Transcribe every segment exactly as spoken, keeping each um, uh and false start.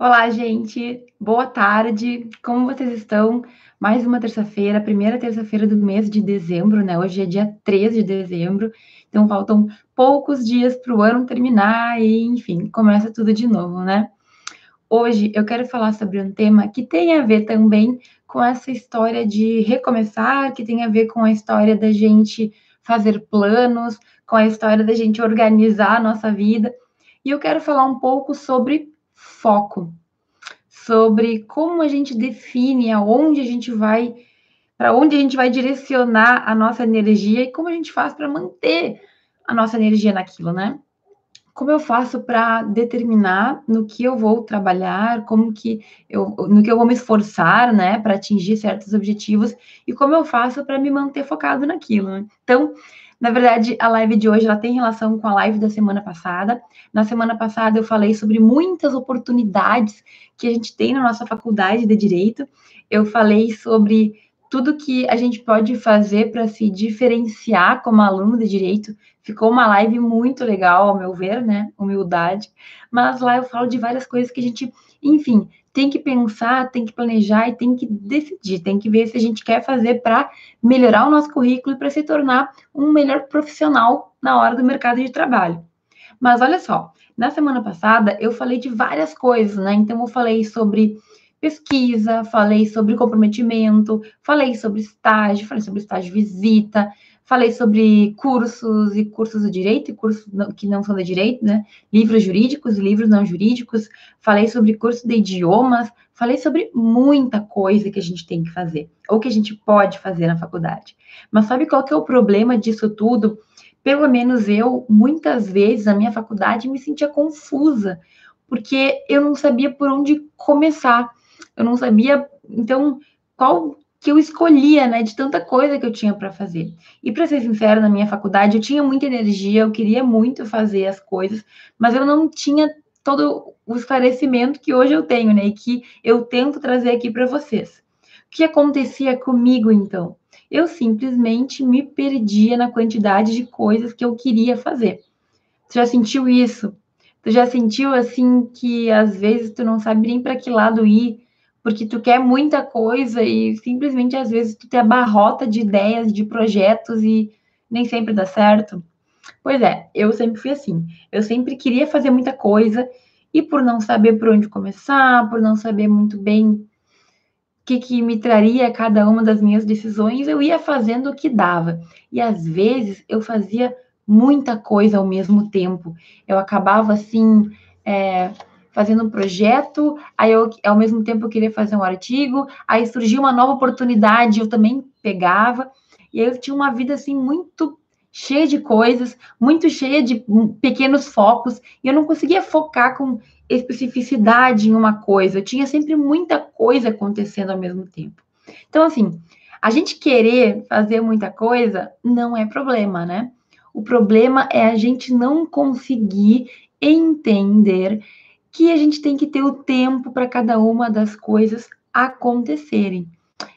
Olá, gente! Boa tarde! Como vocês estão? Mais uma terça-feira, primeira terça-feira do mês de dezembro, né? Hoje é dia três de dezembro, então faltam poucos dias para o ano terminar e, enfim, começa tudo de novo, né? Hoje eu quero falar sobre um tema que tem a ver também com essa história de recomeçar, que tem a ver com a história da gente fazer planos, com a história da gente organizar a nossa vida. E eu quero falar um pouco sobre foco, sobre como a gente define aonde a gente vai, para onde a gente vai direcionar a nossa energia e como a gente faz para manter a nossa energia naquilo, né? Como eu faço para determinar no que eu vou trabalhar, como que eu, no que eu vou me esforçar, né, para atingir certos objetivos e como eu faço para me manter focado naquilo, né? Então, na verdade, a live de hoje ela tem relação com a live da semana passada. Na semana passada eu falei sobre muitas oportunidades que a gente tem na nossa faculdade de Direito. Eu falei sobre tudo que a gente pode fazer para se diferenciar como aluno de Direito. Ficou uma live muito legal, ao meu ver, né? Humildade. Mas lá eu falo de várias coisas que a gente, enfim, tem que pensar, tem que planejar e tem que decidir, tem que ver se a gente quer fazer para melhorar o nosso currículo e para se tornar um melhor profissional na hora do mercado de trabalho. Mas olha só, na semana passada eu falei de várias coisas, né? Então eu falei sobre pesquisa, falei sobre comprometimento, falei sobre estágio, falei sobre estágio visita, falei sobre cursos e cursos de direito e cursos que não são de direito, né? Livros jurídicos e livros não jurídicos. Falei sobre curso de idiomas. Falei sobre muita coisa que a gente tem que fazer ou que a gente pode fazer na faculdade. Mas sabe qual que é o problema disso tudo? Pelo menos eu, muitas vezes, na minha faculdade, me sentia confusa. Porque eu não sabia por onde começar. Eu não sabia, então, qual que eu escolhia, né, de tanta coisa que eu tinha para fazer. E para ser sincero, na minha faculdade eu tinha muita energia, eu queria muito fazer as coisas, mas eu não tinha todo o esclarecimento que hoje eu tenho, né, e que eu tento trazer aqui para vocês. O que acontecia comigo, então? Eu simplesmente me perdia na quantidade de coisas que eu queria fazer. Você já sentiu isso? Tu já sentiu, assim, que às vezes tu não sabe nem para que lado ir, porque tu quer muita coisa e simplesmente, às vezes, tu te abarrota de ideias, de projetos e nem sempre dá certo? Pois é, eu sempre fui assim. Eu sempre queria fazer muita coisa e por não saber por onde começar, por não saber muito bem o que, que me traria cada uma das minhas decisões, eu ia fazendo o que dava. E, às vezes, eu fazia muita coisa ao mesmo tempo. Eu acabava, assim, é, fazendo um projeto, aí eu, ao mesmo tempo eu queria fazer um artigo, aí surgiu uma nova oportunidade, eu também pegava, e aí eu tinha uma vida, assim, muito cheia de coisas, muito cheia de pequenos focos, e eu não conseguia focar com especificidade em uma coisa, eu tinha sempre muita coisa acontecendo ao mesmo tempo. Então, assim, a gente querer fazer muita coisa não é problema, né? O problema é a gente não conseguir entender que a gente tem que ter o tempo para cada uma das coisas acontecerem.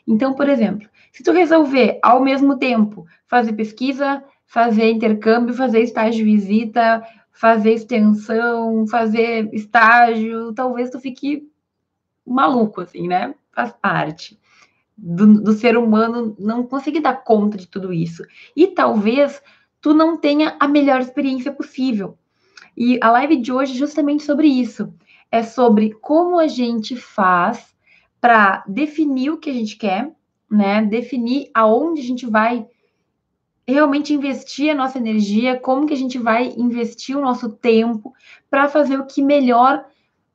Então, por exemplo, se tu resolver ao mesmo tempo fazer pesquisa, fazer intercâmbio, fazer estágio visita, fazer extensão, fazer estágio, talvez tu fique maluco, assim, né? Faz parte do, do ser humano não conseguir dar conta de tudo isso. E talvez tu não tenha a melhor experiência possível. E a live de hoje é justamente sobre isso. É sobre como a gente faz para definir o que a gente quer, né? Definir aonde a gente vai realmente investir a nossa energia, como que a gente vai investir o nosso tempo para fazer o que melhor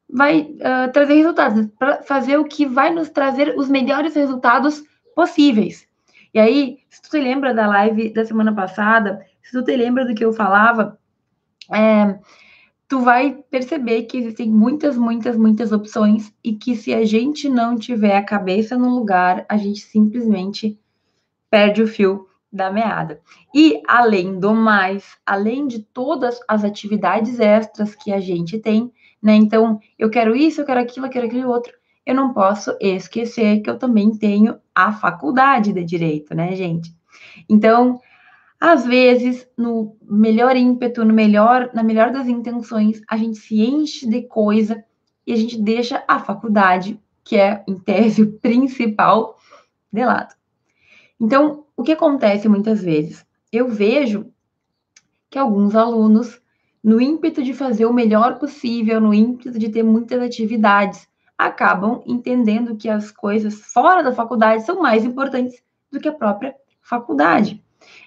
vai uh, trazer resultados, para fazer o que vai nos trazer os melhores resultados possíveis. E aí, se tu te lembra da live da semana passada, se tu te lembra do que eu falava, É, tu vai perceber que existem muitas, muitas, muitas opções e que se a gente não tiver a cabeça no lugar, a gente simplesmente perde o fio da meada. E além do mais, além de todas as atividades extras que a gente tem, né? Então, eu quero isso, eu quero aquilo, eu quero aquele outro. Eu não posso esquecer que eu também tenho a faculdade de Direito, né, gente? Então, às vezes, no melhor ímpeto, no melhor, na melhor das intenções, a gente se enche de coisa e a gente deixa a faculdade, que é, em tese, o principal, de lado. Então, o que acontece muitas vezes? Eu vejo que alguns alunos, no ímpeto de fazer o melhor possível, no ímpeto de ter muitas atividades, acabam entendendo que as coisas fora da faculdade são mais importantes do que a própria faculdade.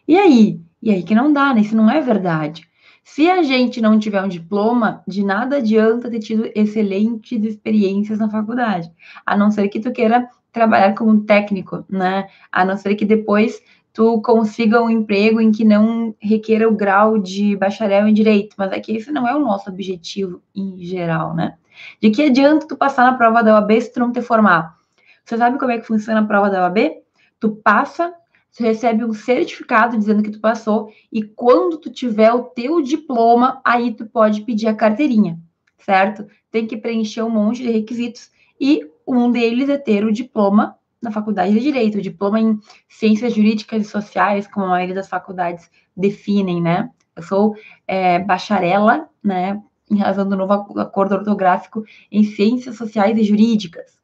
E aí? E aí que não dá, né? Isso não é verdade. Se a gente não tiver um diploma, de nada adianta ter tido excelentes experiências na faculdade, a não ser que tu queira trabalhar como técnico, né? A não ser que depois tu consiga um emprego em que não requeira o grau de bacharel em direito, mas é que esse não é o nosso objetivo em geral, né? De que adianta tu passar na prova da O A B se tu não te formar? Você sabe como é que funciona a prova da O A B? Tu passa, tu recebe um certificado dizendo que tu passou, e quando tu tiver o teu diploma, aí tu pode pedir a carteirinha, certo? Tem que preencher um monte de requisitos, e um deles é ter o diploma na faculdade de Direito, o diploma em Ciências Jurídicas e Sociais, como a maioria das faculdades definem, né? Eu sou é, bacharela, né, em razão do novo acordo ortográfico em Ciências Sociais e Jurídicas.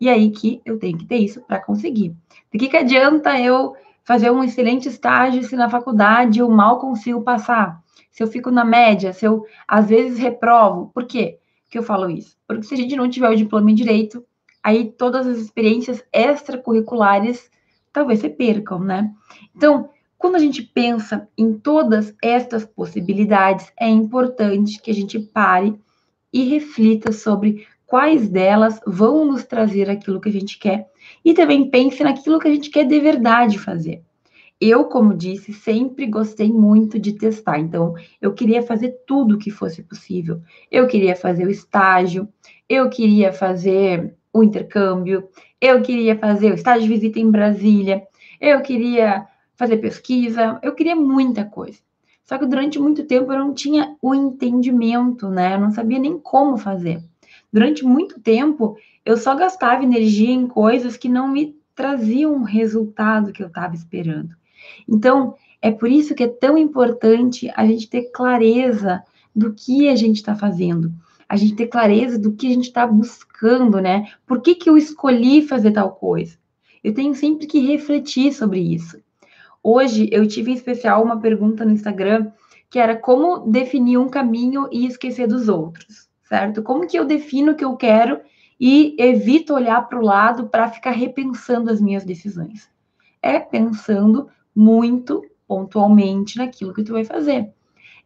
E aí que eu tenho que ter isso para conseguir. De que, que adianta eu fazer um excelente estágio se na faculdade eu mal consigo passar? Se eu fico na média, se eu às vezes reprovo. Por quê que eu falo isso? Porque se a gente não tiver o diploma em Direito, aí todas as experiências extracurriculares talvez se percam, né? Então, quando a gente pensa em todas estas possibilidades, é importante que a gente pare e reflita sobre quais delas vão nos trazer aquilo que a gente quer e também pense naquilo que a gente quer de verdade fazer. Eu, como disse, sempre gostei muito de testar, então eu queria fazer tudo o que fosse possível. Eu queria fazer o estágio, eu queria fazer o intercâmbio, eu queria fazer o estágio de visita em Brasília, eu queria fazer pesquisa, eu queria muita coisa. Só que durante muito tempo eu não tinha o entendimento, né? Eu não sabia nem como fazer. Durante muito tempo eu só gastava energia em coisas que não me traziam o resultado que eu estava esperando. Então, é por isso que é tão importante a gente ter clareza do que a gente está fazendo. A gente ter clareza do que a gente está buscando, né? Por que que eu escolhi fazer tal coisa? Eu tenho sempre que refletir sobre isso. Hoje, eu tive em especial uma pergunta no Instagram, que era como definir um caminho e esquecer dos outros, certo? Como que eu defino o que eu quero e evito olhar para o lado para ficar repensando as minhas decisões? É pensando muito pontualmente naquilo que tu vai fazer.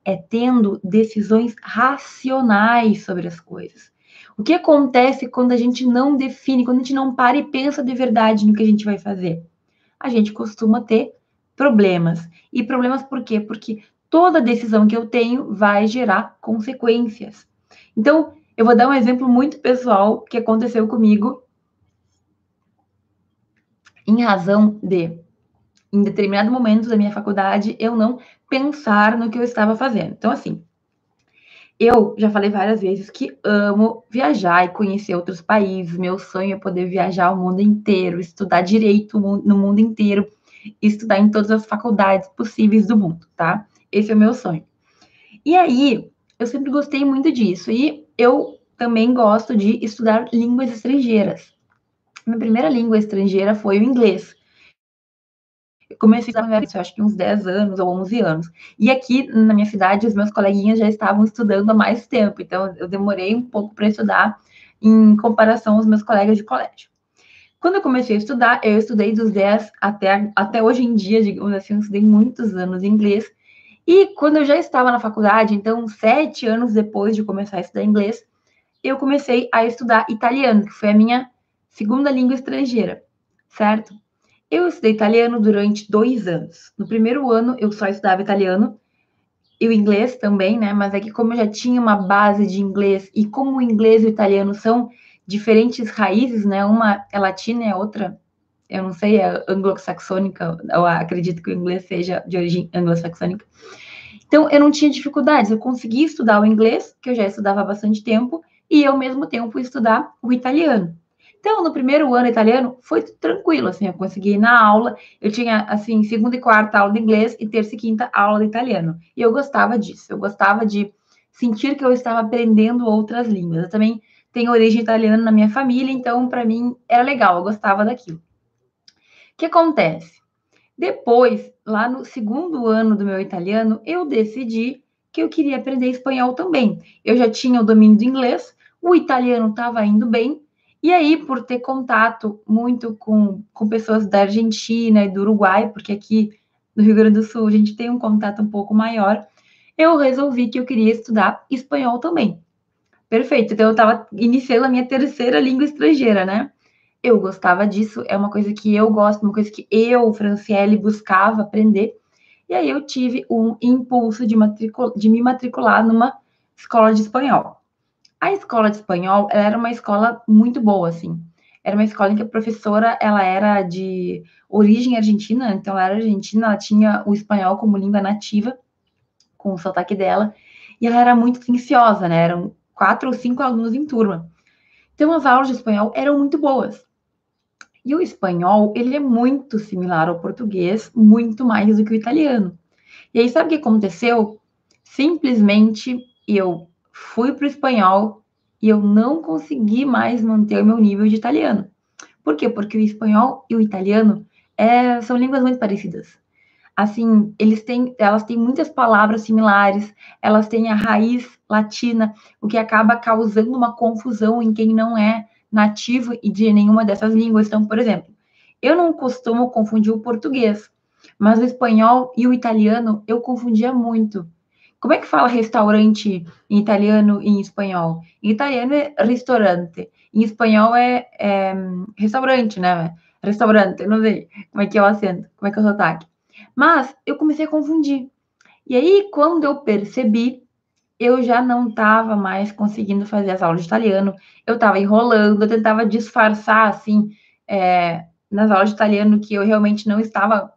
É tendo decisões racionais sobre as coisas. O que acontece quando a gente não define, quando a gente não para e pensa de verdade no que a gente vai fazer? A gente costuma ter problemas. E problemas por quê? Porque toda decisão que eu tenho vai gerar consequências. Então, eu vou dar um exemplo muito pessoal que aconteceu comigo em razão de, em determinado momento da minha faculdade, eu não pensar no que eu estava fazendo. Então, assim, eu já falei várias vezes que amo viajar e conhecer outros países. Meu sonho é poder viajar o mundo inteiro, estudar direito no mundo inteiro, estudar em todas as faculdades possíveis do mundo, tá? Esse é o meu sonho. E aí, eu sempre gostei muito disso. E eu também gosto de estudar línguas estrangeiras. Minha primeira língua estrangeira foi o inglês. Eu comecei a estudar, eu acho que uns dez anos ou onze anos. E aqui, na minha cidade, os meus coleguinhas já estavam estudando há mais tempo. Então, eu demorei um pouco para estudar em comparação aos meus colegas de colégio. Quando eu comecei a estudar, eu estudei dos dez até, até hoje em dia, digamos assim, eu estudei muitos anos inglês. E quando eu já estava na faculdade, então, sete anos depois de começar a estudar inglês, eu comecei a estudar italiano, que foi a minha segunda língua estrangeira, certo? Eu estudei italiano durante dois anos. No primeiro ano, eu só estudava italiano e o inglês também, né? Mas é que como eu já tinha uma base de inglês e como o inglês e o italiano são diferentes raízes, né? Uma é latina e a outra, eu não sei, é anglo-saxônica, eu acredito que o inglês seja de origem anglo-saxônica. Então, eu não tinha dificuldades, eu consegui estudar o inglês, que eu já estudava há bastante tempo, e ao mesmo tempo estudar o italiano. Então, no primeiro ano italiano, foi tranquilo, assim, eu consegui ir na aula, eu tinha, assim, segunda e quarta aula de inglês e terça e quinta aula de italiano. E eu gostava disso, eu gostava de sentir que eu estava aprendendo outras línguas. Eu também tem origem italiana na minha família, então para mim era legal, eu gostava daquilo. O que acontece? Depois, lá no segundo ano do meu italiano, eu decidi que eu queria aprender espanhol também. Eu já tinha o domínio do inglês, o italiano estava indo bem, e aí, por ter contato muito com, com pessoas da Argentina e do Uruguai, porque aqui no Rio Grande do Sul a gente tem um contato um pouco maior, eu resolvi que eu queria estudar espanhol também. Perfeito, então eu estava iniciando a minha terceira língua estrangeira, né? Eu gostava disso, é uma coisa que eu gosto, uma coisa que eu, Franciele, buscava aprender. E aí eu tive um impulso de, matricul... de me matricular numa escola de espanhol. A escola de espanhol, ela era uma escola muito boa, assim. Era uma escola em que a professora, ela era de origem argentina, então ela era argentina, ela tinha o espanhol como língua nativa, com o sotaque dela, e ela era muito silenciosa, né? Eram quatro ou cinco alunos em turma. Então, as aulas de espanhol eram muito boas. E o espanhol, ele é muito similar ao português, muito mais do que o italiano. E aí, sabe o que aconteceu? Simplesmente, eu fui para o espanhol e eu não consegui mais manter o meu nível de italiano. Por quê? Porque o espanhol e o italiano é, são línguas muito parecidas. Assim, eles têm, elas têm muitas palavras similares, elas têm a raiz latina, o que acaba causando uma confusão em quem não é nativo e de nenhuma dessas línguas. Então, por exemplo, eu não costumo confundir o português, mas o espanhol e o italiano eu confundia muito. Como é que fala restaurante em italiano e em espanhol? Em italiano é ristorante, em espanhol é, é restaurante, né? Restaurante, não sei como é que é o acento, como é que é o sotaque. Mas eu comecei a confundir. E aí, quando eu percebi, eu já não estava mais conseguindo fazer as aulas de italiano. Eu estava enrolando, eu tentava disfarçar, assim, é, nas aulas de italiano, que eu realmente não estava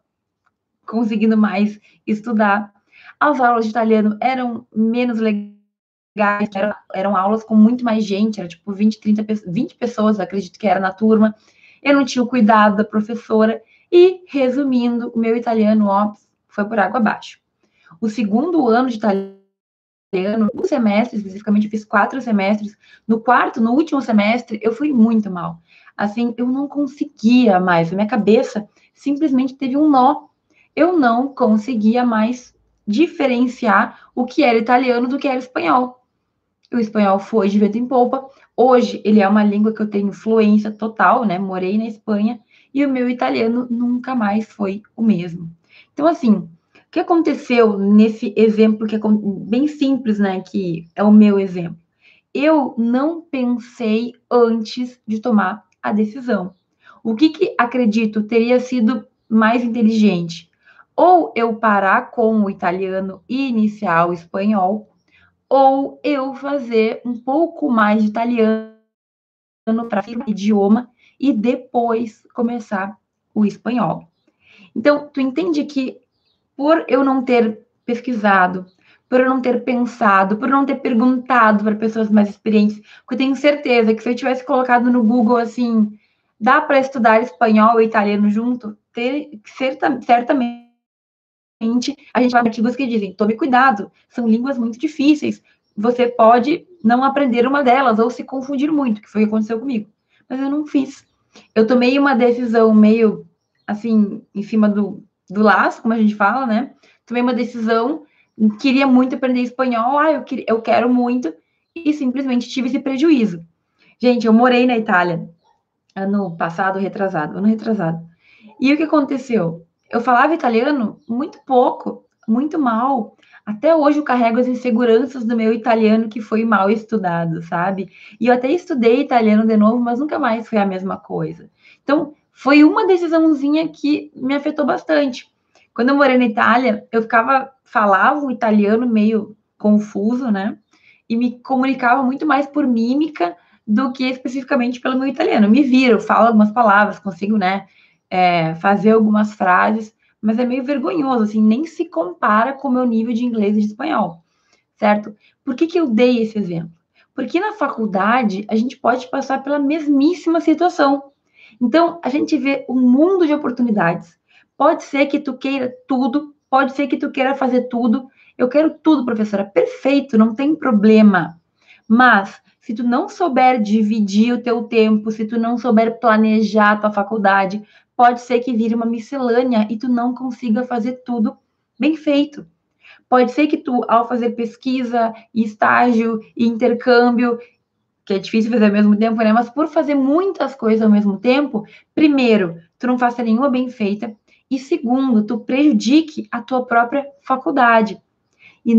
conseguindo mais estudar. As aulas de italiano eram menos legais, eram, eram aulas com muito mais gente, era tipo vinte, trinta, vinte pessoas, acredito que era na turma. Eu não tinha o cuidado da professora. E, resumindo, o meu italiano, ó, foi por água abaixo. O segundo ano de italiano, um semestre, especificamente, eu fiz quatro semestres. No quarto, no último semestre, eu fui muito mal. Assim, eu não conseguia mais. A minha cabeça simplesmente teve um nó. Eu não conseguia mais diferenciar o que era italiano do que era espanhol. O espanhol foi de vento em popa. Hoje, ele é uma língua que eu tenho fluência total, né? Morei na Espanha. E o meu italiano nunca mais foi o mesmo. Então, assim, o que aconteceu nesse exemplo, que é bem simples, né, que é o meu exemplo? Eu não pensei antes de tomar a decisão. O que, que acredito, teria sido mais inteligente? Ou eu parar com o italiano e iniciar o espanhol, ou eu fazer um pouco mais de italiano para firmar o idioma, e depois começar o espanhol. Então, tu entende que por eu não ter pesquisado, por eu não ter pensado, por eu não ter perguntado para pessoas mais experientes, porque eu tenho certeza que se eu tivesse colocado no Google, assim, dá para estudar espanhol e italiano junto, ter, certa, certamente a gente vai ver artigos que dizem, tome cuidado, são línguas muito difíceis, você pode não aprender uma delas ou se confundir muito, que foi o que aconteceu comigo. Mas eu não fiz. Eu tomei uma decisão meio, assim, em cima do, do laço, como a gente fala, né? Tomei uma decisão, queria muito aprender espanhol, ah, eu, queria, eu quero muito, e simplesmente tive esse prejuízo. Gente, eu morei na Itália ano passado, retrasado, ano retrasado. E o que aconteceu? Eu falava italiano muito pouco, muito mal. Até hoje eu carrego as inseguranças do meu italiano que foi mal estudado, sabe? E eu até estudei italiano de novo, mas nunca mais foi a mesma coisa. Então, foi uma decisãozinha que me afetou bastante. Quando eu morei na Itália, eu ficava, falava o italiano meio confuso, né? E me comunicava muito mais por mímica do que especificamente pelo meu italiano. Eu me viro, falo algumas palavras, consigo, né, é, fazer algumas frases, mas é meio vergonhoso, assim, nem se compara com o meu nível de inglês e de espanhol, certo? Por que que eu dei esse exemplo? Porque na faculdade, a gente pode passar pela mesmíssima situação. Então, a gente vê um mundo de oportunidades. Pode ser que tu queira tudo, pode ser que tu queira fazer tudo. Eu quero tudo, professora, perfeito, não tem problema. Mas, se tu não souber dividir o teu tempo, se tu não souber planejar a tua faculdade, pode ser que vire uma miscelânea e tu não consiga fazer tudo bem feito. Pode ser que tu, ao fazer pesquisa, estágio e intercâmbio, que é difícil fazer ao mesmo tempo, né? Mas por fazer muitas coisas ao mesmo tempo, primeiro, tu não faça nenhuma bem feita e segundo, tu prejudique a tua própria faculdade. E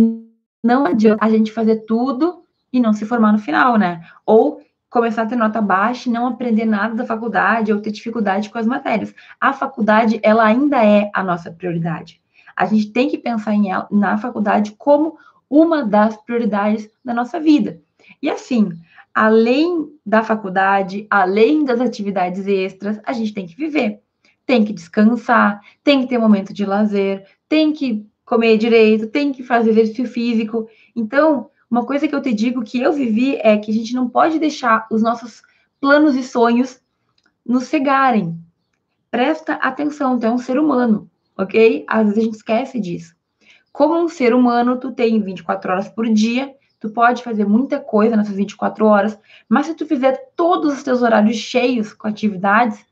não adianta a gente fazer tudo e não se formar no final, né? Ou começar a ter nota baixa e não aprender nada da faculdade ou ter dificuldade com as matérias. A faculdade, ela ainda é a nossa prioridade. A gente tem que pensar em ela, na faculdade como uma das prioridades da nossa vida. E assim, além da faculdade, além das atividades extras, a gente tem que viver. Tem que descansar, tem que ter momento de lazer, tem que comer direito, tem que fazer exercício físico. Então, uma coisa que eu te digo que eu vivi é que a gente não pode deixar os nossos planos e sonhos nos cegarem. Presta atenção, tu é um ser humano, ok? Às vezes a gente esquece disso. Como um ser humano, tu tem vinte e quatro horas por dia, tu pode fazer muita coisa nessas vinte e quatro horas, mas se tu fizer todos os teus horários cheios com atividades,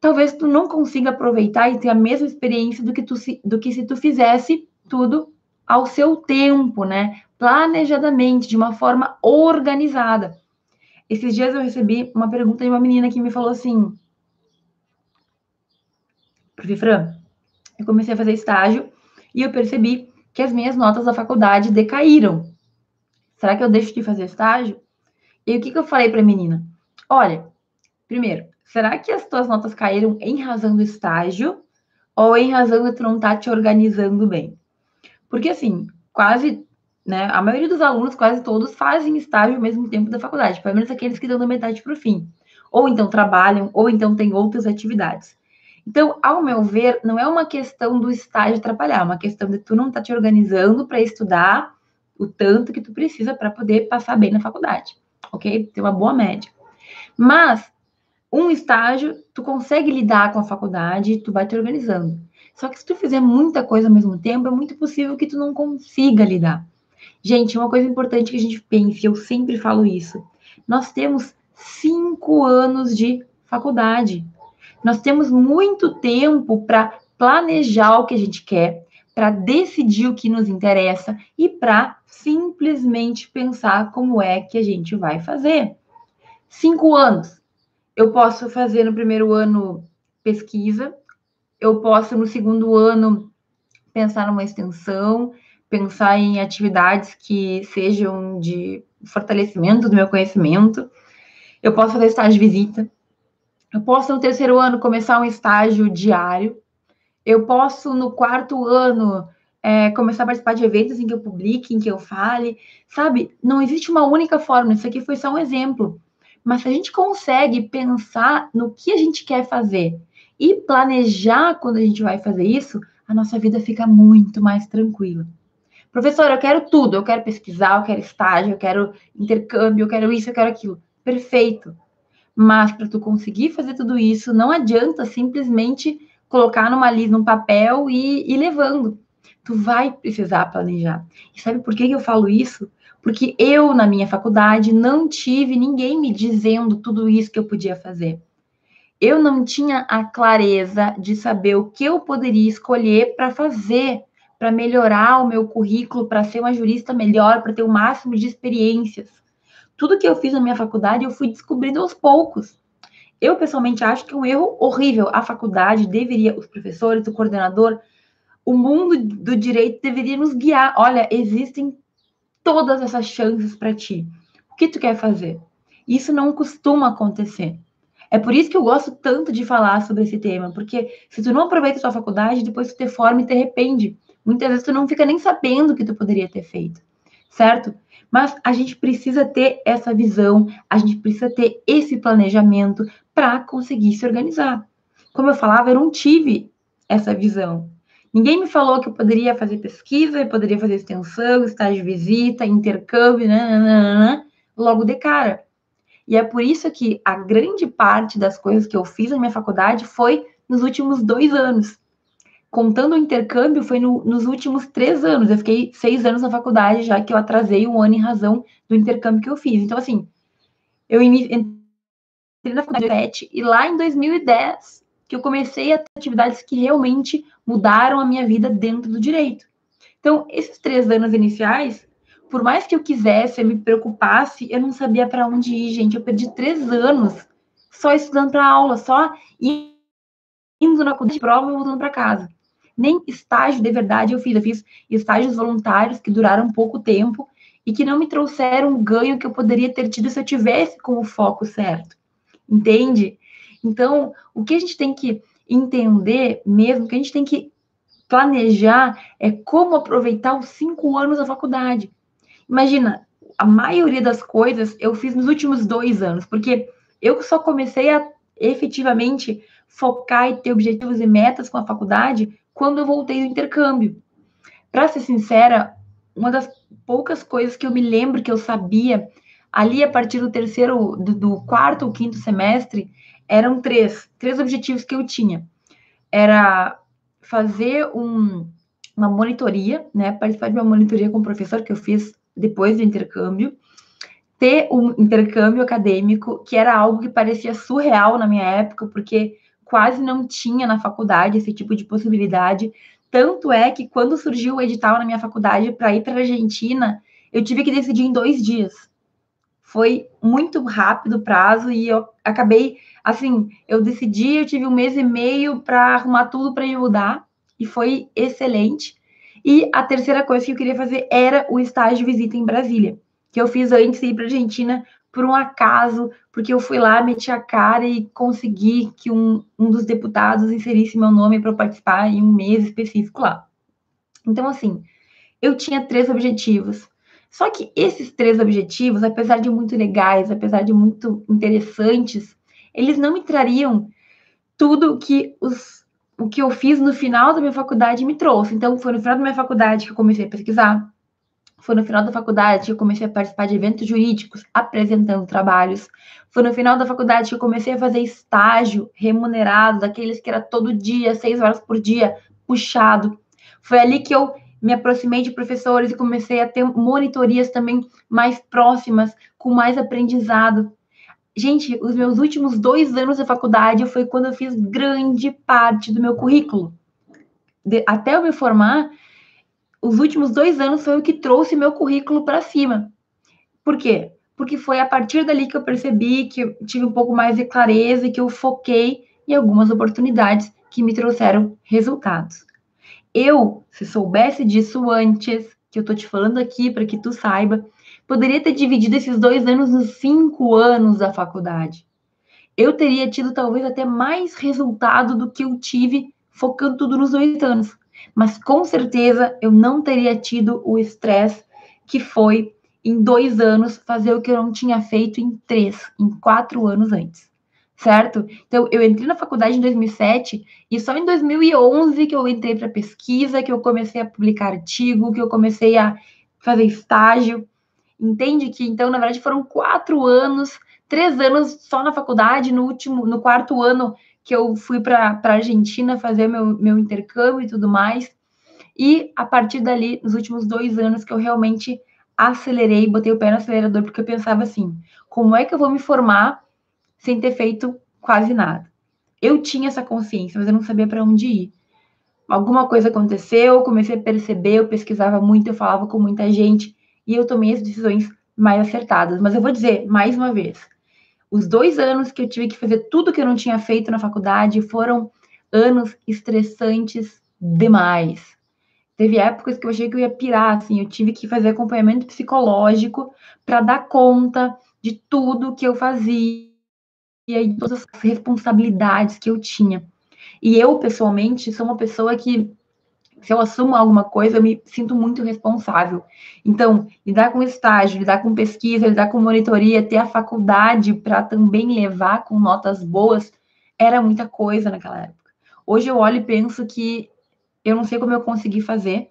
talvez tu não consiga aproveitar e ter a mesma experiência do que, tu se, do que se tu fizesse tudo ao seu tempo, né? Planejadamente, de uma forma organizada. Esses dias eu recebi uma pergunta de uma menina que me falou assim: Prof. Fran, eu comecei a fazer estágio e eu percebi que as minhas notas da faculdade decaíram. Será que eu deixo de fazer estágio? E aí, o que, que eu falei para a menina? Olha, primeiro, será que as tuas notas caíram em razão do estágio ou em razão de tu não estar te organizando bem? Porque assim, quase, né, a maioria dos alunos, quase todos, fazem estágio ao mesmo tempo da faculdade, pelo menos aqueles que dão da metade para o fim. Ou então trabalham, ou então têm outras atividades. Então, ao meu ver, não é uma questão do estágio atrapalhar, é uma questão de tu não estar te organizando para estudar o tanto que tu precisa para poder passar bem na faculdade, ok? Ter uma boa média. Mas, um estágio, tu consegue lidar com a faculdade, tu vai te organizando. Só que se tu fizer muita coisa ao mesmo tempo, é muito possível que tu não consiga lidar. Gente, uma coisa importante que a gente pense, eu sempre falo isso, nós temos cinco anos de faculdade. Nós temos muito tempo para planejar o que a gente quer, para decidir o que nos interessa e para simplesmente pensar como é que a gente vai fazer. Cinco anos. Eu posso fazer no primeiro ano pesquisa, eu posso no segundo ano pensar numa extensão, pensar em atividades que sejam de fortalecimento do meu conhecimento, eu posso fazer estágio de visita, eu posso no terceiro ano começar um estágio diário, eu posso no quarto ano é, começar a participar de eventos em que eu publique, em que eu fale, sabe? Não existe uma única forma, isso aqui foi só um exemplo. Mas se a gente consegue pensar no que a gente quer fazer e planejar quando a gente vai fazer isso, a nossa vida fica muito mais tranquila. Professor, eu quero tudo, eu quero pesquisar, eu quero estágio, eu quero intercâmbio, eu quero isso, eu quero aquilo. Perfeito. Mas para tu conseguir fazer tudo isso, não adianta simplesmente colocar numa lista, num papel e ir levando. Tu vai precisar planejar. E sabe por que eu falo isso? Porque eu, na minha faculdade, não tive ninguém me dizendo tudo isso que eu podia fazer. Eu não tinha a clareza de saber o que eu poderia escolher para fazer, para melhorar o meu currículo, para ser uma jurista melhor, para ter o máximo de experiências. Tudo que eu fiz na minha faculdade, eu fui descobrindo aos poucos. Eu, pessoalmente, acho que é um erro horrível. A faculdade deveria, os professores, o coordenador, o mundo do direito deveria nos guiar. Olha, existem todas essas chances para ti. O que tu quer fazer? Isso não costuma acontecer. É por isso que eu gosto tanto de falar sobre esse tema, porque se tu não aproveita a tua faculdade, depois tu te forma e te arrepende. Muitas vezes tu não fica nem sabendo o que tu poderia ter feito, certo? Mas a gente precisa ter essa visão, a gente precisa ter esse planejamento para conseguir se organizar. Como eu falava, eu não tive essa visão. Ninguém me falou que eu poderia fazer pesquisa, eu poderia fazer extensão, estágio de visita, intercâmbio, nananana, logo de cara. E é por isso que a grande parte das coisas que eu fiz na minha faculdade foi nos últimos dois anos. contando o intercâmbio, foi no, nos últimos três anos. Eu fiquei seis anos na faculdade, já que eu atrasei um ano em razão do intercâmbio que eu fiz. Então, assim, eu entrei na faculdade dois mil e sete e lá em dois mil e dez que eu comecei a ter atividades que realmente mudaram a minha vida dentro do direito. Então, esses três anos iniciais, por mais que eu quisesse, eu me preocupasse, eu não sabia para onde ir, gente. Eu perdi três anos só estudando para aula, só indo na de prova e voltando para casa. Nem estágio de verdade eu fiz. Eu fiz estágios voluntários que duraram pouco tempo e que não me trouxeram o ganho que eu poderia ter tido se eu tivesse com o foco certo. Entende? Então, o que a gente tem que entender mesmo, o que a gente tem que planejar é como aproveitar os cinco anos da faculdade. Imagina, a maioria das coisas eu fiz nos últimos dois anos, porque eu só comecei a efetivamente focar e ter objetivos e metas com a faculdade quando eu voltei do intercâmbio. Para ser sincera, uma das poucas coisas que eu me lembro que eu sabia ali a partir do terceiro, do, do quarto ou quinto semestre, eram três, três objetivos que eu tinha. Era fazer um, uma monitoria, né, participar de uma monitoria com o professor que eu fiz depois do intercâmbio, ter um intercâmbio acadêmico, que era algo que parecia surreal na minha época, porque quase não tinha na faculdade esse tipo de possibilidade, tanto é que quando surgiu o edital na minha faculdade para ir para a Argentina, eu tive que decidir em dois dias. Foi muito rápido o prazo e eu acabei, assim, eu decidi, eu tive um mês e meio para arrumar tudo para me mudar e foi excelente. E a terceira coisa que eu queria fazer era o estágio de visita em Brasília, que eu fiz antes de ir para a Argentina por um acaso, porque eu fui lá, meti a cara e consegui que um, um dos deputados inserisse meu nome para eu participar em um mês específico lá. Então, assim, eu tinha três objetivos. Só que esses três objetivos, apesar de muito legais, apesar de muito interessantes, eles não me trariam tudo que os, o que eu fiz no final da minha faculdade me trouxe. Então, foi no final da minha faculdade que eu comecei a pesquisar, foi no final da faculdade que eu comecei a participar de eventos jurídicos, apresentando trabalhos, foi no final da faculdade que eu comecei a fazer estágio remunerado, daqueles que era todo dia, seis horas por dia, puxado. Foi ali que eu me aproximei de professores e comecei a ter monitorias também mais próximas, com mais aprendizado. Gente, os meus últimos dois anos da faculdade foi quando eu fiz grande parte do meu currículo. De, até eu me formar, os últimos dois anos foi o que trouxe meu currículo para cima. Por quê? Porque foi a partir dali que eu percebi, que eu tive um pouco mais de clareza e que eu foquei em algumas oportunidades que me trouxeram resultados. Eu, se soubesse disso antes, que eu tô te falando aqui para que tu saiba, poderia ter dividido esses dois anos nos cinco anos da faculdade. Eu teria tido talvez até mais resultado do que eu tive focando tudo nos dois anos. Mas com certeza eu não teria tido o estresse que foi em dois anos fazer o que eu não tinha feito em três, em quatro anos antes. Certo? Então, eu entrei na faculdade em dois mil e sete e só em dois mil e onze que eu entrei para pesquisa, que eu comecei a publicar artigo, que eu comecei a fazer estágio. Entende que, então, na verdade, foram quatro anos, três anos só na faculdade, no último, no quarto ano que eu fui para a Argentina fazer meu, meu intercâmbio e tudo mais. E, a partir dali, nos últimos dois anos que eu realmente acelerei, botei o pé no acelerador, porque eu pensava assim, como é que eu vou me formar sem ter feito quase nada? Eu tinha essa consciência, mas eu não sabia para onde ir. Alguma coisa aconteceu, eu comecei a perceber, eu pesquisava muito, eu falava com muita gente, e eu tomei as decisões mais acertadas. Mas eu vou dizer, mais uma vez, os dois anos que eu tive que fazer tudo que eu não tinha feito na faculdade foram anos estressantes demais. Teve épocas que eu achei que eu ia pirar, assim, eu tive que fazer acompanhamento psicológico para dar conta de tudo que eu fazia, e aí todas as responsabilidades que eu tinha. E eu, pessoalmente, sou uma pessoa que, se eu assumo alguma coisa, eu me sinto muito responsável. Então, lidar com estágio, lidar com pesquisa, lidar com monitoria, ter a faculdade para também levar com notas boas, era muita coisa naquela época. Hoje eu olho e penso que eu não sei como eu consegui fazer,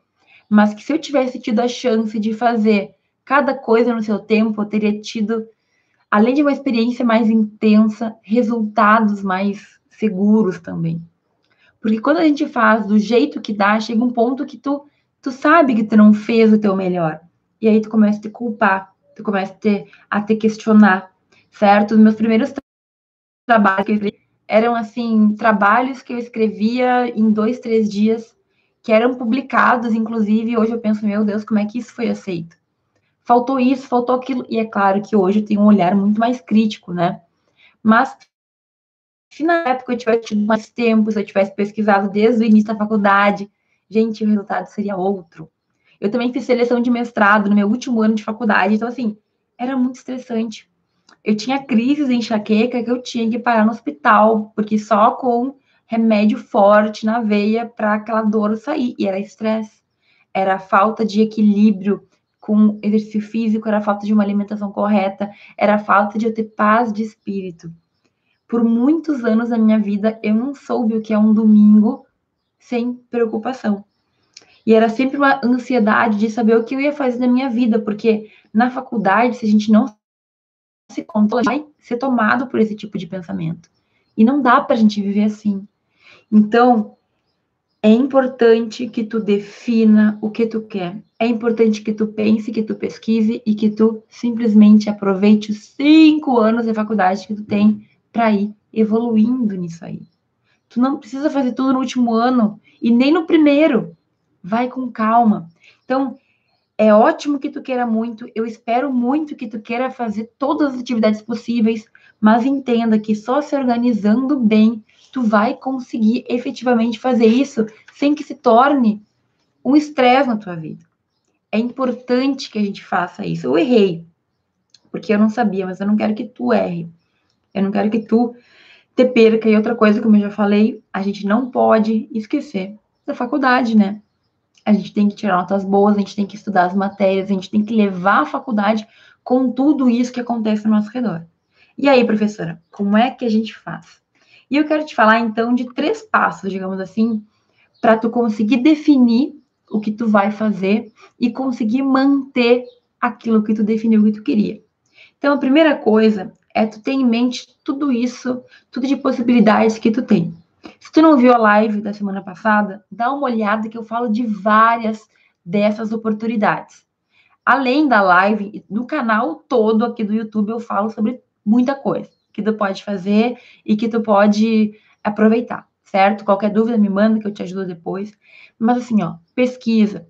mas que se eu tivesse tido a chance de fazer cada coisa no seu tempo, eu teria tido, além de uma experiência mais intensa, resultados mais seguros também. Porque quando a gente faz do jeito que dá, chega um ponto que tu, tu sabe que tu não fez o teu melhor. E aí tu começa a te culpar, tu começa a te, a te questionar, certo? Os meus primeiros tra- trabalhos que eu escrevi eram, assim, trabalhos que eu escrevia em dois, três dias, que eram publicados, inclusive, hoje eu penso, meu Deus, como é que isso foi aceito? Faltou isso, faltou aquilo, e é claro que hoje eu tenho um olhar muito mais crítico, né? Mas, se na época eu tivesse tido mais tempo, se eu tivesse pesquisado desde o início da faculdade, gente, o resultado seria outro. Eu também fiz seleção de mestrado no meu último ano de faculdade, então, assim, era muito estressante. Eu tinha crises de enxaqueca que eu tinha que parar no hospital, porque só com remédio forte na veia para aquela dor sair. E era estresse, era falta de equilíbrio com exercício físico, era falta de uma alimentação correta, era falta de eu ter paz de espírito. Por muitos anos da minha vida, eu não soube o que é um domingo sem preocupação. E era sempre uma ansiedade de saber o que eu ia fazer na minha vida, porque na faculdade, se a gente não se controla, vai ser tomado por esse tipo de pensamento. E não dá pra gente viver assim. Então, é importante que tu defina o que tu quer. É importante que tu pense, que tu pesquise e que tu simplesmente aproveite os cinco anos de faculdade que tu tem para ir evoluindo nisso aí. Tu não precisa fazer tudo no último ano e nem no primeiro. Vai com calma. Então, é ótimo que tu queira muito, eu espero muito que tu queira fazer todas as atividades possíveis, mas entenda que só se organizando bem, tu vai conseguir efetivamente fazer isso sem que se torne um estresse na tua vida. É importante que a gente faça isso. Eu errei, porque eu não sabia, mas eu não quero que tu erre. Eu não quero que tu te perca. E outra coisa, como eu já falei, a gente não pode esquecer da faculdade, né? A gente tem que tirar notas boas, a gente tem que estudar as matérias, a gente tem que levar a faculdade com tudo isso que acontece ao nosso redor. E aí, professora, como é que a gente faz? E eu quero te falar, então, de três passos, digamos assim, para tu conseguir definir o que tu vai fazer e conseguir manter aquilo que tu definiu que tu queria. Então, a primeira coisa é tu ter em mente tudo isso, tudo de possibilidades que tu tem. Se tu não viu a live da semana passada, dá uma olhada que eu falo de várias dessas oportunidades. Além da live, no canal todo aqui do YouTube eu falo sobre muita coisa que tu pode fazer e que tu pode aproveitar, certo? Qualquer dúvida me manda que eu te ajudo depois. Mas assim, ó, pesquisa.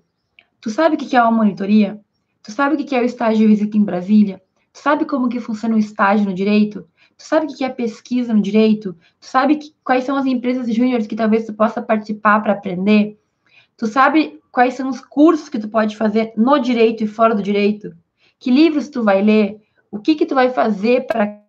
Tu sabe o que é uma monitoria? Tu sabe o que é o estágio de visita em Brasília? Tu sabe como que funciona o estágio no direito? Tu sabe o que é pesquisa no direito? Tu sabe que, quais são as empresas júniores que talvez tu possa participar para aprender? Tu sabe quais são os cursos que tu pode fazer no direito e fora do direito? Que livros tu vai ler? O que que tu vai fazer para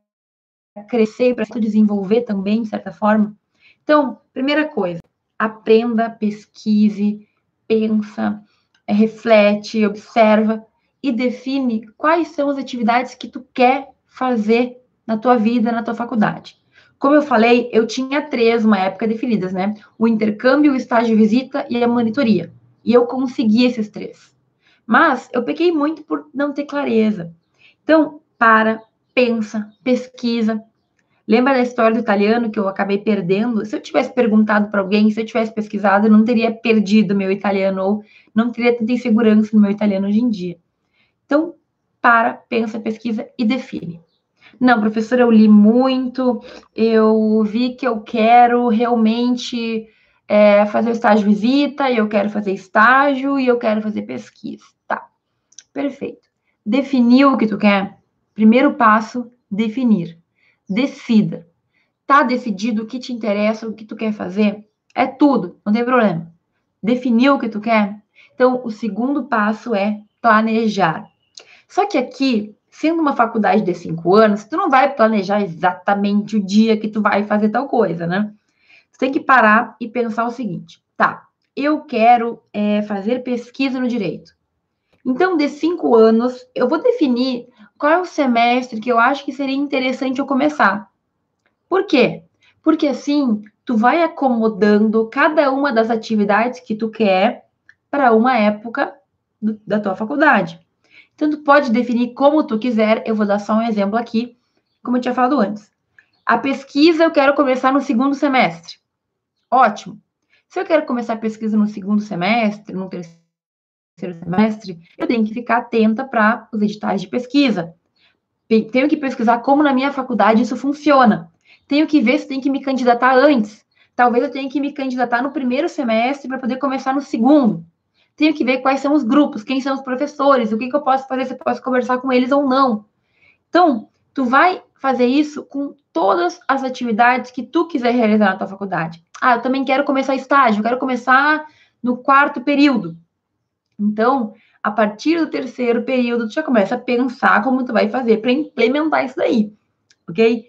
crescer, para tu desenvolver também, de certa forma? Então, primeira coisa, aprenda, pesquise, pensa, reflete, observa e define quais são as atividades que tu quer fazer na tua vida, na tua faculdade. Como eu falei, eu tinha três, uma época, definidas, né? O intercâmbio, o estágio de visita e a monitoria. E eu consegui esses três. Mas eu pequei muito por não ter clareza. Então, para, pensa, pesquisa. Lembra da história do italiano que eu acabei perdendo? Se eu tivesse perguntado para alguém, se eu tivesse pesquisado, eu não teria perdido meu italiano ou não teria tanta insegurança no meu italiano hoje em dia. Então, para, pensa, pesquisa e define. Não, professora, eu li muito, eu vi que eu quero realmente é, fazer o estágio visita, eu quero fazer estágio e eu quero fazer pesquisa. Tá, perfeito. Definiu o que tu quer? Primeiro passo, definir. Decida. Tá decidido o que te interessa, o que tu quer fazer? É tudo, não tem problema. Definiu o que tu quer? Então, o segundo passo é planejar. Só que aqui, sendo uma faculdade de cinco anos, tu não vai planejar exatamente o dia que tu vai fazer tal coisa, né? Tu tem que parar e pensar o seguinte, tá, eu quero é, fazer pesquisa no direito. Então, de cinco anos, eu vou definir qual é o semestre que eu acho que seria interessante eu começar. Por quê? Porque assim, tu vai acomodando cada uma das atividades que tu quer para uma época do, da tua faculdade. Então, tu pode definir como tu quiser. Eu vou dar só um exemplo aqui, como eu tinha falado antes. A pesquisa eu quero começar no segundo semestre. Ótimo. Se eu quero começar a pesquisa no segundo semestre, no terceiro semestre, eu tenho que ficar atenta para os editais de pesquisa. Tenho que pesquisar como na minha faculdade isso funciona. Tenho que ver se tem que me candidatar antes. Talvez eu tenha que me candidatar no primeiro semestre para poder começar no segundo. Tenho que ver quais são os grupos, quem são os professores, o que, que eu posso fazer, se eu posso conversar com eles ou não. Então, tu vai fazer isso com todas as atividades que tu quiser realizar na tua faculdade. Ah, eu também quero começar estágio, eu quero começar no quarto período. Então, a partir do terceiro período, tu já começa a pensar como tu vai fazer para implementar isso daí, ok?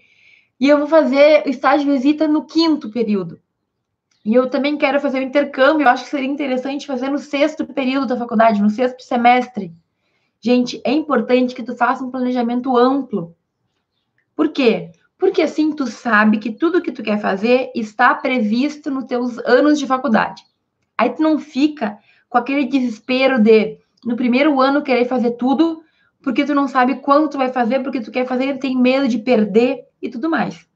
E eu vou fazer o estágio visita no quinto período. E eu também quero fazer o intercâmbio, eu acho que seria interessante fazer no sexto período da faculdade, no sexto semestre. Gente, é importante que tu faça um planejamento amplo. Por quê? Porque assim tu sabe que tudo que tu quer fazer está previsto nos teus anos de faculdade. Aí tu não fica com aquele desespero de, no primeiro ano, querer fazer tudo, porque tu não sabe quando tu vai fazer, porque tu quer fazer, tem medo de perder e tudo mais.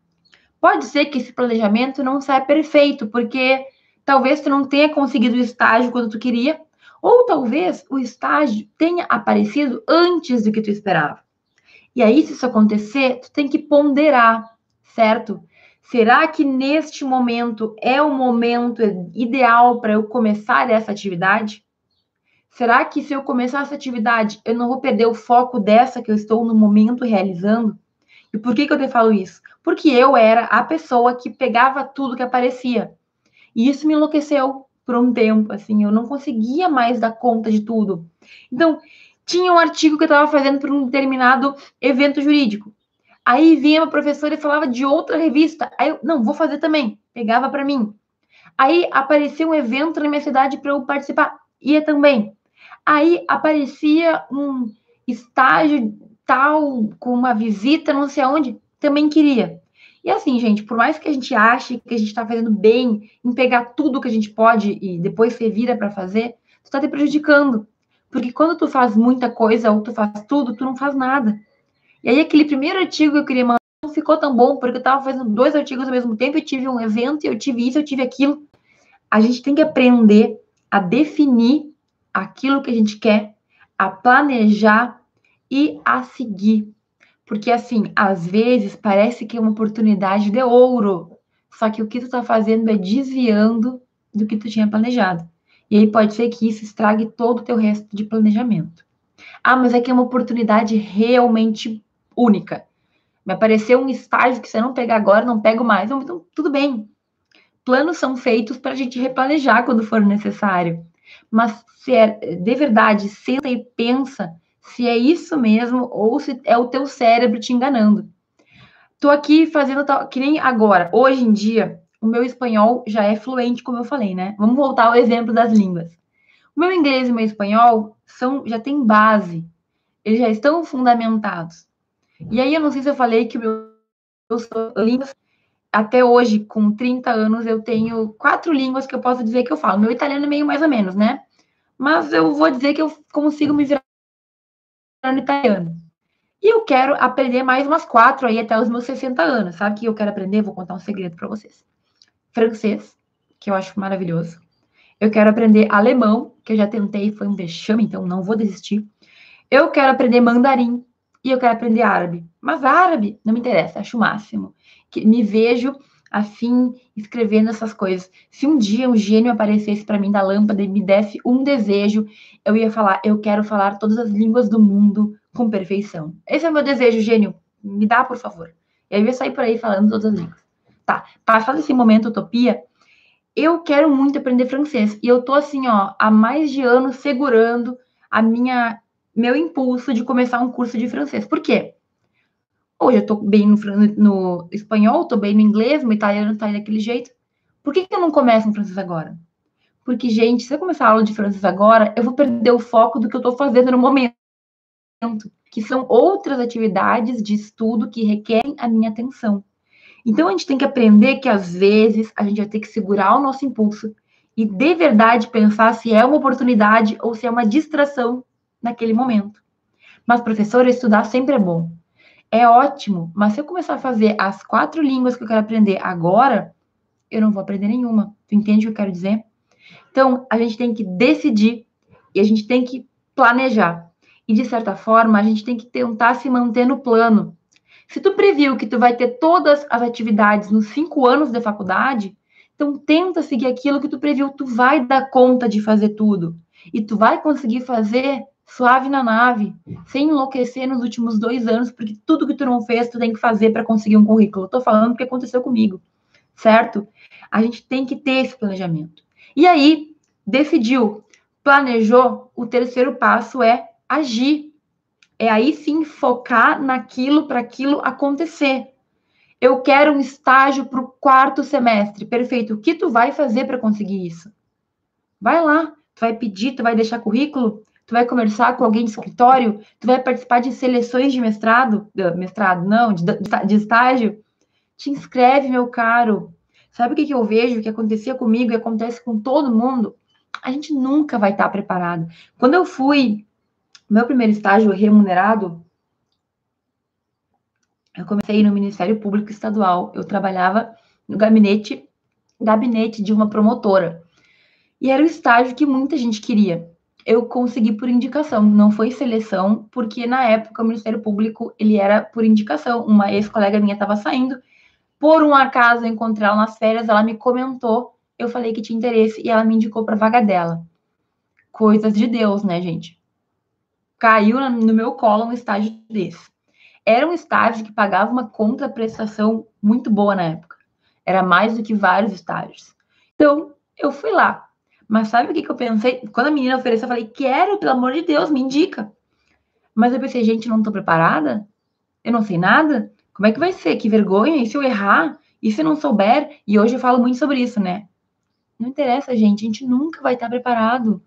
Pode ser que esse planejamento não saia perfeito, porque talvez tu não tenha conseguido o estágio quando tu queria, ou talvez o estágio tenha aparecido antes do que tu esperava. E aí, se isso acontecer, tu tem que ponderar, certo? Será que neste momento é o momento ideal para eu começar essa atividade? Será que se eu começar essa atividade, eu não vou perder o foco dessa que eu estou no momento realizando? E por que que eu te falo isso? Porque eu era a pessoa que pegava tudo que aparecia. E isso me enlouqueceu por um tempo, assim. Eu não conseguia mais dar conta de tudo. Então, tinha um artigo que eu estava fazendo para um determinado evento jurídico. Aí vinha uma professora e falava de outra revista. Aí eu, não, vou fazer também. Pegava para mim. Aí aparecia um evento na minha cidade para eu participar. Ia também. Aí aparecia um estágio tal, com uma visita, não sei aonde, também queria. E assim, gente, por mais que a gente ache que a gente está fazendo bem em pegar tudo que a gente pode e depois se vira para fazer, tu está te prejudicando. Porque quando tu faz muita coisa ou tu faz tudo, tu não faz nada. E aí aquele primeiro artigo que eu queria mandar não ficou tão bom, porque eu estava fazendo dois artigos ao mesmo tempo, eu tive um evento, eu tive isso, eu tive aquilo. A gente tem que aprender a definir aquilo que a gente quer, a planejar e a seguir. Porque, assim, às vezes parece que é uma oportunidade de ouro, só que o que tu tá fazendo é desviando do que tu tinha planejado. E aí pode ser que isso estrague todo o teu resto de planejamento. Ah, mas é que é uma oportunidade realmente única. Me apareceu um estágio que se eu não pegar agora, não pego mais. Então, tudo bem. Planos são feitos para a gente replanejar quando for necessário. Mas, se é, de verdade, senta e pensa se é isso mesmo ou se é o teu cérebro te enganando. Tô aqui fazendo tal, que nem agora. Hoje em dia, o meu espanhol já é fluente, como eu falei, né? Vamos voltar ao exemplo das línguas. O meu inglês e o meu espanhol são, já tem base. Eles já estão fundamentados. E aí, eu não sei se eu falei que o meu... Eu sou línguas... Até hoje, com trinta anos, eu tenho quatro línguas que eu posso dizer que eu falo. Meu italiano é meio mais ou menos, né? Mas eu vou dizer que eu consigo me virar no italiano. E eu quero aprender mais umas quatro aí até os meus sessenta anos. Sabe o que eu quero aprender? Vou contar um segredo para vocês. Francês, que eu acho maravilhoso. Eu quero aprender alemão, que eu já tentei, foi um vexame, então não vou desistir. Eu quero aprender mandarim e eu quero aprender árabe. Mas árabe não me interessa, acho o máximo. Que me vejo, assim, escrevendo essas coisas. Se um dia um gênio aparecesse para mim da lâmpada e me desse um desejo, eu ia falar, eu quero falar todas as línguas do mundo com perfeição. Esse é o meu desejo, gênio. Me dá, por favor. Eu ia sair por aí falando todas as línguas. Tá, passado esse momento, utopia, eu quero muito aprender francês. E eu tô, assim, ó, há mais de anos segurando a minha, meu impulso de começar um curso de francês. Por quê? Hoje eu tô bem no, no espanhol, tô bem no inglês, meu italiano tá aí daquele jeito. Por que que eu não começo no francês agora? Porque, gente, se eu começar a aula de francês agora, eu vou perder o foco do que eu tô fazendo no momento. Que são outras atividades de estudo que requerem a minha atenção. Então, a gente tem que aprender que, às vezes, a gente vai ter que segurar o nosso impulso e, de verdade, pensar se é uma oportunidade ou se é uma distração naquele momento. Mas, professora, estudar sempre é bom. É ótimo, mas se eu começar a fazer as quatro línguas que eu quero aprender agora, eu não vou aprender nenhuma. Tu entende o que eu quero dizer? Então, a gente tem que decidir e a gente tem que planejar. E, de certa forma, a gente tem que tentar se manter no plano. Se tu previu que tu vai ter todas as atividades nos cinco anos de faculdade, então tenta seguir aquilo que tu previu. Tu vai dar conta de fazer tudo. E tu vai conseguir fazer suave na nave, sem enlouquecer nos últimos dois anos, porque tudo que tu não fez, tu tem que fazer para conseguir um currículo. Eu tô falando porque aconteceu comigo, certo? A gente tem que ter esse planejamento. E aí, decidiu, planejou, o terceiro passo é agir. É aí sim focar naquilo para aquilo acontecer. Eu quero um estágio para o quarto semestre. Perfeito. O que tu vai fazer para conseguir isso? Vai lá. Tu vai pedir, tu vai deixar currículo, tu vai conversar com alguém de escritório, tu vai participar de seleções de mestrado, mestrado não, de, de estágio. Te inscreve, meu caro. Sabe o que, que eu vejo, que acontecia comigo e acontece com todo mundo? A gente nunca vai estar preparado. Quando eu fui, meu primeiro estágio remunerado, eu comecei no Ministério Público Estadual. Eu trabalhava no gabinete, gabinete de uma promotora. E era o estágio que muita gente queria. Eu consegui por indicação, não foi seleção, porque na época o Ministério Público, ele era por indicação. Uma ex-colega minha estava saindo, por um acaso eu encontrei ela nas férias, ela me comentou, eu falei que tinha interesse e ela me indicou para a vaga dela. Coisas de Deus, né, gente? Caiu no meu colo um estágio desse. Era um estágio que pagava uma contraprestação muito boa na época. Era mais do que vários estágios. Então, eu fui lá. Mas sabe o que, que eu pensei? Quando a menina ofereceu, eu falei, quero, pelo amor de Deus, me indica. Mas eu pensei, gente, não tô preparada? Eu não sei nada? Como é que vai ser? Que vergonha? E se eu errar? E se eu não souber? E hoje eu falo muito sobre isso, né? Não interessa, gente. A gente nunca vai estar preparado.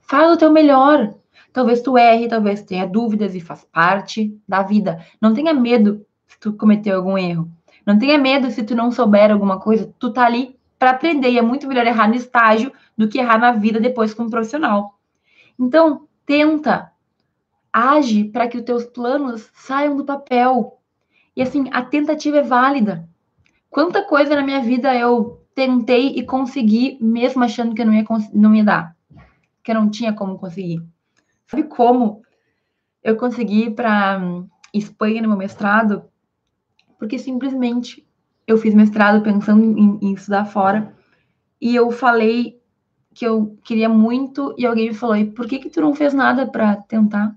Faz o teu melhor. Talvez tu erre, talvez tenha dúvidas e faz parte da vida. Não tenha medo se tu cometer algum erro. Não tenha medo se tu não souber alguma coisa. Tu tá ali para aprender, e é muito melhor errar no estágio do que errar na vida depois como profissional. Então, tenta, age para que os teus planos saiam do papel. E assim, a tentativa é válida. Quanta coisa na minha vida eu tentei e consegui, mesmo achando que eu não ia, não ia dar. Que eu não tinha como conseguir. Sabe como eu consegui ir para Espanha no meu mestrado? Porque simplesmente... eu fiz mestrado pensando em, em estudar fora. E eu falei que eu queria muito. E alguém me falou, e por que que tu não fez nada para tentar?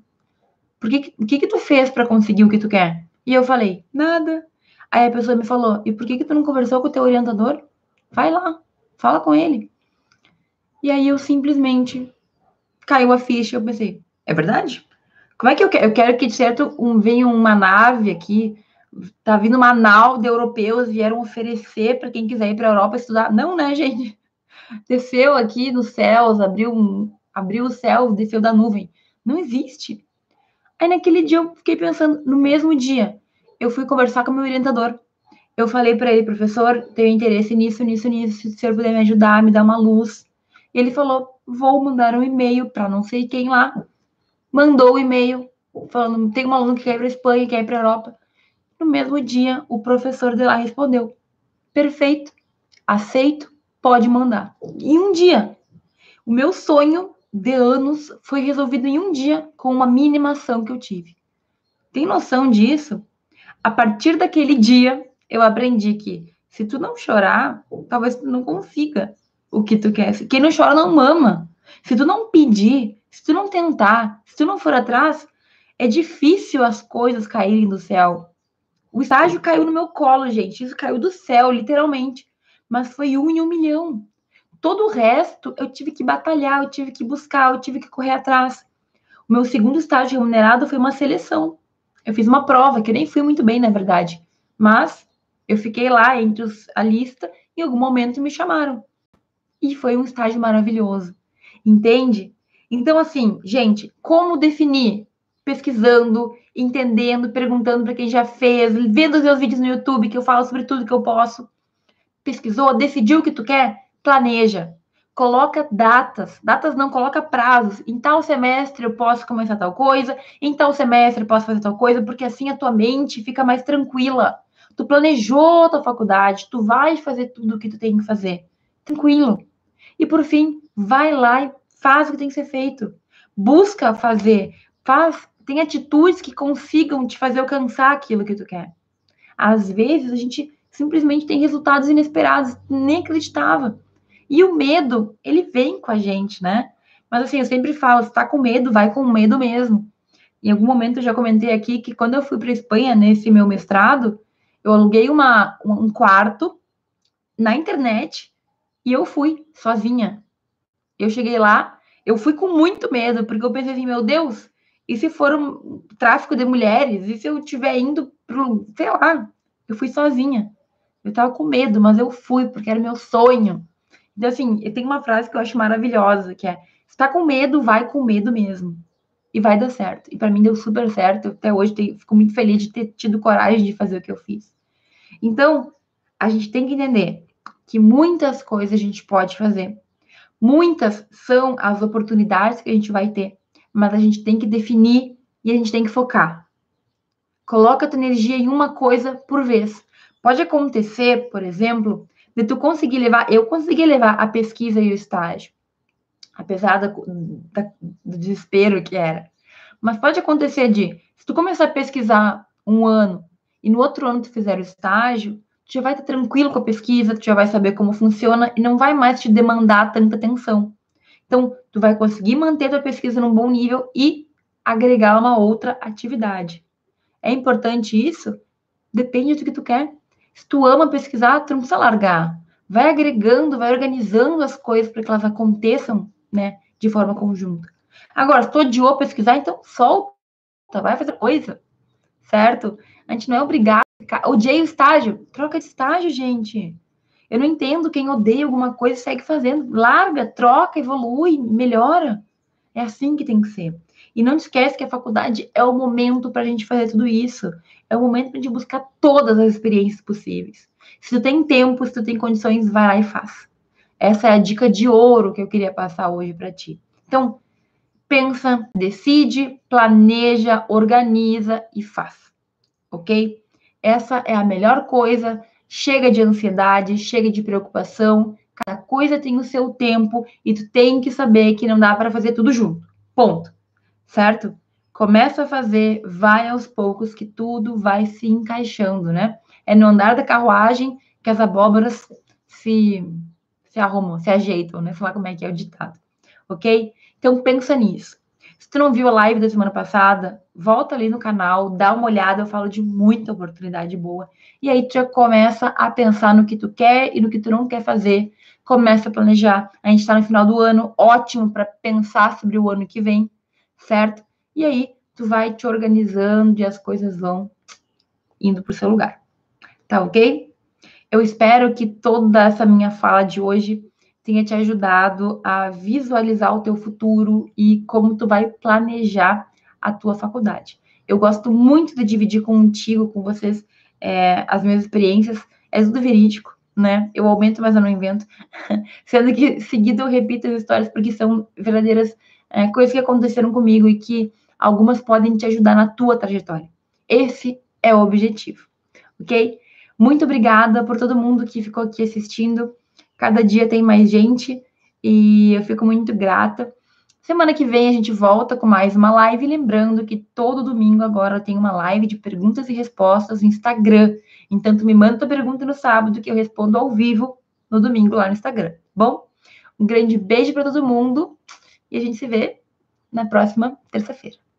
Por que que, que que tu fez para conseguir o que tu quer? E eu falei, nada. Aí a pessoa me falou, e por que que tu não conversou com o teu orientador? Vai lá, fala com ele. E aí eu simplesmente caiu a ficha. Eu pensei, é verdade? Como é que eu quero? Eu quero que de certo um, venha uma nave aqui. Tá vindo uma nau de europeus, vieram oferecer para quem quiser ir para a Europa estudar. Não, né, gente? Desceu aqui nos céus, abriu, um, abriu o céu, desceu da nuvem. Não existe. Aí naquele dia eu fiquei pensando, no mesmo dia, eu fui conversar com o meu orientador. Eu falei para ele, professor, tenho interesse nisso, nisso, nisso, se o senhor puder me ajudar, me dar uma luz. E ele falou, vou mandar um e-mail para não sei quem lá. Mandou o e-mail, falando, tem um aluno que quer ir para a Espanha, quer ir para a Europa. No mesmo dia, o professor de lá respondeu, perfeito, aceito, pode mandar. Em um dia. O meu sonho de anos foi resolvido em um dia com uma mínima ação que eu tive. Tem noção disso? A partir daquele dia, eu aprendi que se tu não chorar, talvez tu não consiga o que tu quer. Quem não chora não mama. Se tu não pedir, se tu não tentar, se tu não for atrás, é difícil as coisas caírem do céu. O estágio caiu no meu colo, gente. Isso caiu do céu, literalmente. Mas foi um em um milhão. Todo o resto, eu tive que batalhar, eu tive que buscar, eu tive que correr atrás. O meu segundo estágio remunerado foi uma seleção. Eu fiz uma prova, que eu nem fui muito bem, na verdade. Mas eu fiquei lá entre os, a lista e em algum momento me chamaram. E foi um estágio maravilhoso. Entende? Então, assim, gente, como definir? Pesquisando, entendendo, perguntando para quem já fez, vendo os meus vídeos no YouTube, que eu falo sobre tudo que eu posso. Pesquisou, decidiu o que tu quer? Planeja. Coloca datas. Datas não, coloca prazos. Em tal semestre eu posso começar tal coisa, em tal semestre eu posso fazer tal coisa, porque assim a tua mente fica mais tranquila. tu planejou a tua faculdade, tu vai fazer tudo o que tu tem que fazer, tranquilo. E por fim, vai lá e faz o que tem que ser feito, busca fazer, faz, tem atitudes que consigam te fazer alcançar aquilo que tu quer. Às vezes a gente simplesmente tem resultados inesperados, nem acreditava. E o medo, ele vem com a gente, né? Mas assim, eu sempre falo, se tá com medo, vai com medo mesmo. Em algum momento eu já comentei aqui que quando eu fui para a Espanha, nesse meu mestrado, eu aluguei uma, um quarto na internet e eu fui sozinha. Eu cheguei lá, eu fui com muito medo, porque eu pensei assim, meu Deus, e se for um tráfico de mulheres? E se eu estiver indo pro, sei lá, eu fui sozinha. Eu tava com medo, mas eu fui, porque era meu sonho. Então, assim, eu tenho uma frase que eu acho maravilhosa, que é, se tá com medo, vai com medo mesmo. E vai dar certo. E para mim deu super certo. Até hoje tenho, fico muito feliz de ter tido coragem de fazer o que eu fiz. Então, a gente tem que entender que muitas coisas a gente pode fazer. Muitas são as oportunidades que a gente vai ter. Mas a gente tem que definir e a gente tem que focar. Coloca a tua energia em uma coisa por vez. Pode acontecer, por exemplo, de tu conseguir levar... Eu consegui levar a pesquisa e o estágio. Apesar da, da, do desespero que era. Mas pode acontecer de, se tu começar a pesquisar um ano e no outro ano tu fizer o estágio, tu já vai estar tranquilo com a pesquisa, tu já vai saber como funciona e não vai mais te demandar tanta atenção. Então, tu vai conseguir manter tua pesquisa num bom nível e agregar uma outra atividade. É importante isso? Depende do que tu quer. Se tu ama pesquisar, tu não precisa largar. Vai agregando, vai organizando as coisas para que elas aconteçam, né, de forma conjunta. Agora, se tu odiou pesquisar, então solta, vai fazer coisa, certo? A gente não é obrigado a ficar... Odiei o estágio, troca de estágio, gente. Eu não entendo quem odeia alguma coisa e segue fazendo. Larga, troca, evolui, melhora. É assim que tem que ser. E não esquece que a faculdade é o momento para a gente fazer tudo isso. É o momento para a gente buscar todas as experiências possíveis. Se tu tem tempo, se tu tem condições, vai lá e faz. Essa é a dica de ouro que eu queria passar hoje para ti. Então, pensa, decide, planeja, organiza e faz. Ok? Essa é a melhor coisa. Chega de ansiedade, chega de preocupação. Cada coisa tem o seu tempo e tu tem que saber que não dá para fazer tudo junto. Ponto. Certo? Começa a fazer, vai aos poucos que tudo vai se encaixando, né? É no andar da carruagem que as abóboras se, se arrumam, se ajeitam, né? Sei lá como é que é o ditado, ok? Então, pensa nisso. Se tu não viu a live da semana passada, volta ali no canal, dá uma olhada, eu falo de muita oportunidade boa. E aí, tu já começa a pensar no que tu quer e no que tu não quer fazer. Começa a planejar. A gente tá no final do ano, ótimo para pensar sobre o ano que vem, certo? E aí, tu vai te organizando e as coisas vão indo pro seu lugar. Tá ok? Eu espero que toda essa minha fala de hoje tenha te ajudado a visualizar o teu futuro e como tu vai planejar a tua faculdade. Eu gosto muito de dividir contigo, com vocês, é, as minhas experiências. É tudo verídico, né? Eu aumento, mas eu não invento. Sendo que, seguido, eu repito as histórias porque são verdadeiras é, coisas que aconteceram comigo e que algumas podem te ajudar na tua trajetória. Esse é o objetivo, ok? Muito obrigada por todo mundo que ficou aqui assistindo. Cada dia tem mais gente e eu fico muito grata. Semana que vem a gente volta com mais uma live. Lembrando que todo domingo agora tem uma live de perguntas e respostas no Instagram. Então, tu me manda tua pergunta no sábado que eu respondo ao vivo no domingo lá no Instagram. Bom, um grande beijo para todo mundo e a gente se vê na próxima terça-feira.